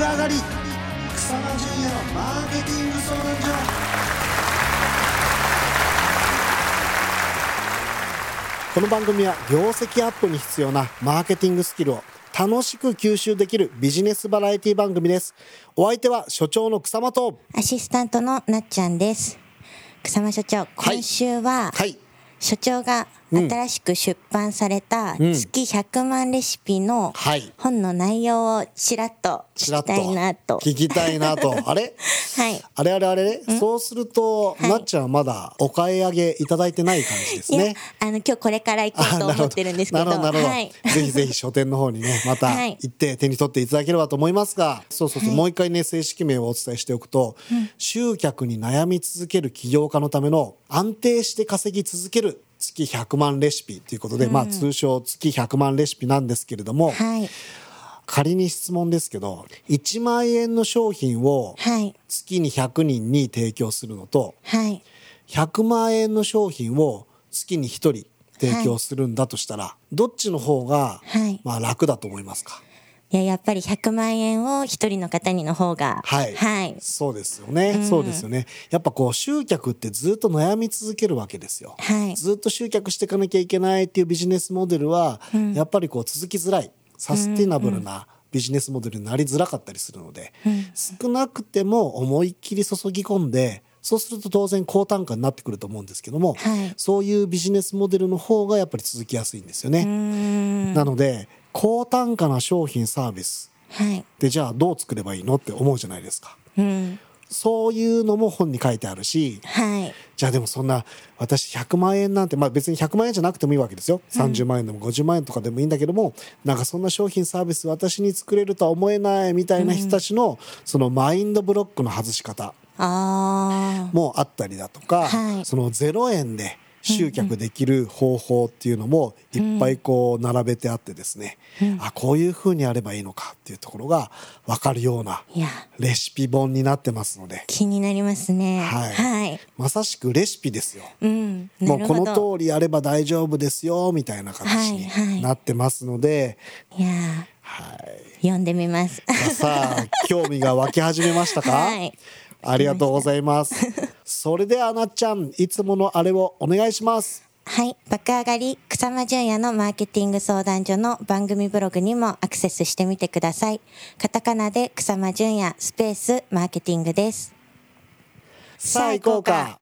爆上がり草間淳也のマーケティング相談所。この番組は業績アップに必要なマーケティングスキルを楽しく吸収できるビジネスバラエティ番組です。お相手は所長の草間とアシスタントのなっちゃんです。草間所長、今週は、所長が新しく出版された月100万レシピの本の内容をちらっと聞きたいなとあれ、はい、あれそうすると、はい、なっちゃんはまだお買い上げいただいてない感じですね。今日これから行こうと思ってるんですけど、はい、ぜひぜひ書店の方にねまた行って手に取っていただければと思いますが、そう、もう一回ね正式名をお伝えしておくと、集客に悩み続ける起業家のための安定して稼ぎ続ける月100万レシピということで、通称月100万レシピなんですけれども、仮に質問ですけど1万円の商品を月に100人に提供するのと、100万円の商品を月に1人提供するんだとしたら、どっちの方が、楽だと思いますか？やっぱり100万円を一人の方にの方が、そうですよね、そうですよね。やっぱこう集客ってずっと悩み続けるわけですよ、ずっと集客していかなきゃいけないっていうビジネスモデルは、やっぱりこう続きづらいサスティナブルなビジネスモデルになりづらかったりするので、少なくても思いっきり注ぎ込んで、そうすると当然高単価になってくると思うんですけども、そういうビジネスモデルの方がやっぱり続きやすいんですよね。なので高単価な商品サービスでじゃあどう作ればいいのって思うじゃないですか、そういうのも本に書いてあるし、じゃあでもそんな私100万円なんて、別に100万円じゃなくてもいいわけですよ、30万円でも50万円とかでもいいんだけども、なんかそんな商品サービス私に作れるとは思えないみたいな人たちのそのマインドブロックの外し方もあったりだとか、その0円で集客できる方法っていうのもいっぱいこう並べてあってですね、こういう風にやればいいのかっていうところが分かるようなレシピ本になってますので、気になりますね、まさしくレシピですよ、もうこの通りやれば大丈夫ですよみたいな形になってますので、読んでみますさあ興味が湧き始めましたか？ありがとうございますそれではなっちゃん、いつものあれをお願いします。爆上がり草間淳也のマーケティング相談所の番組ブログにもアクセスしてみてください。カタカナで草間淳也スペースマーケティングです。さあ行こうか。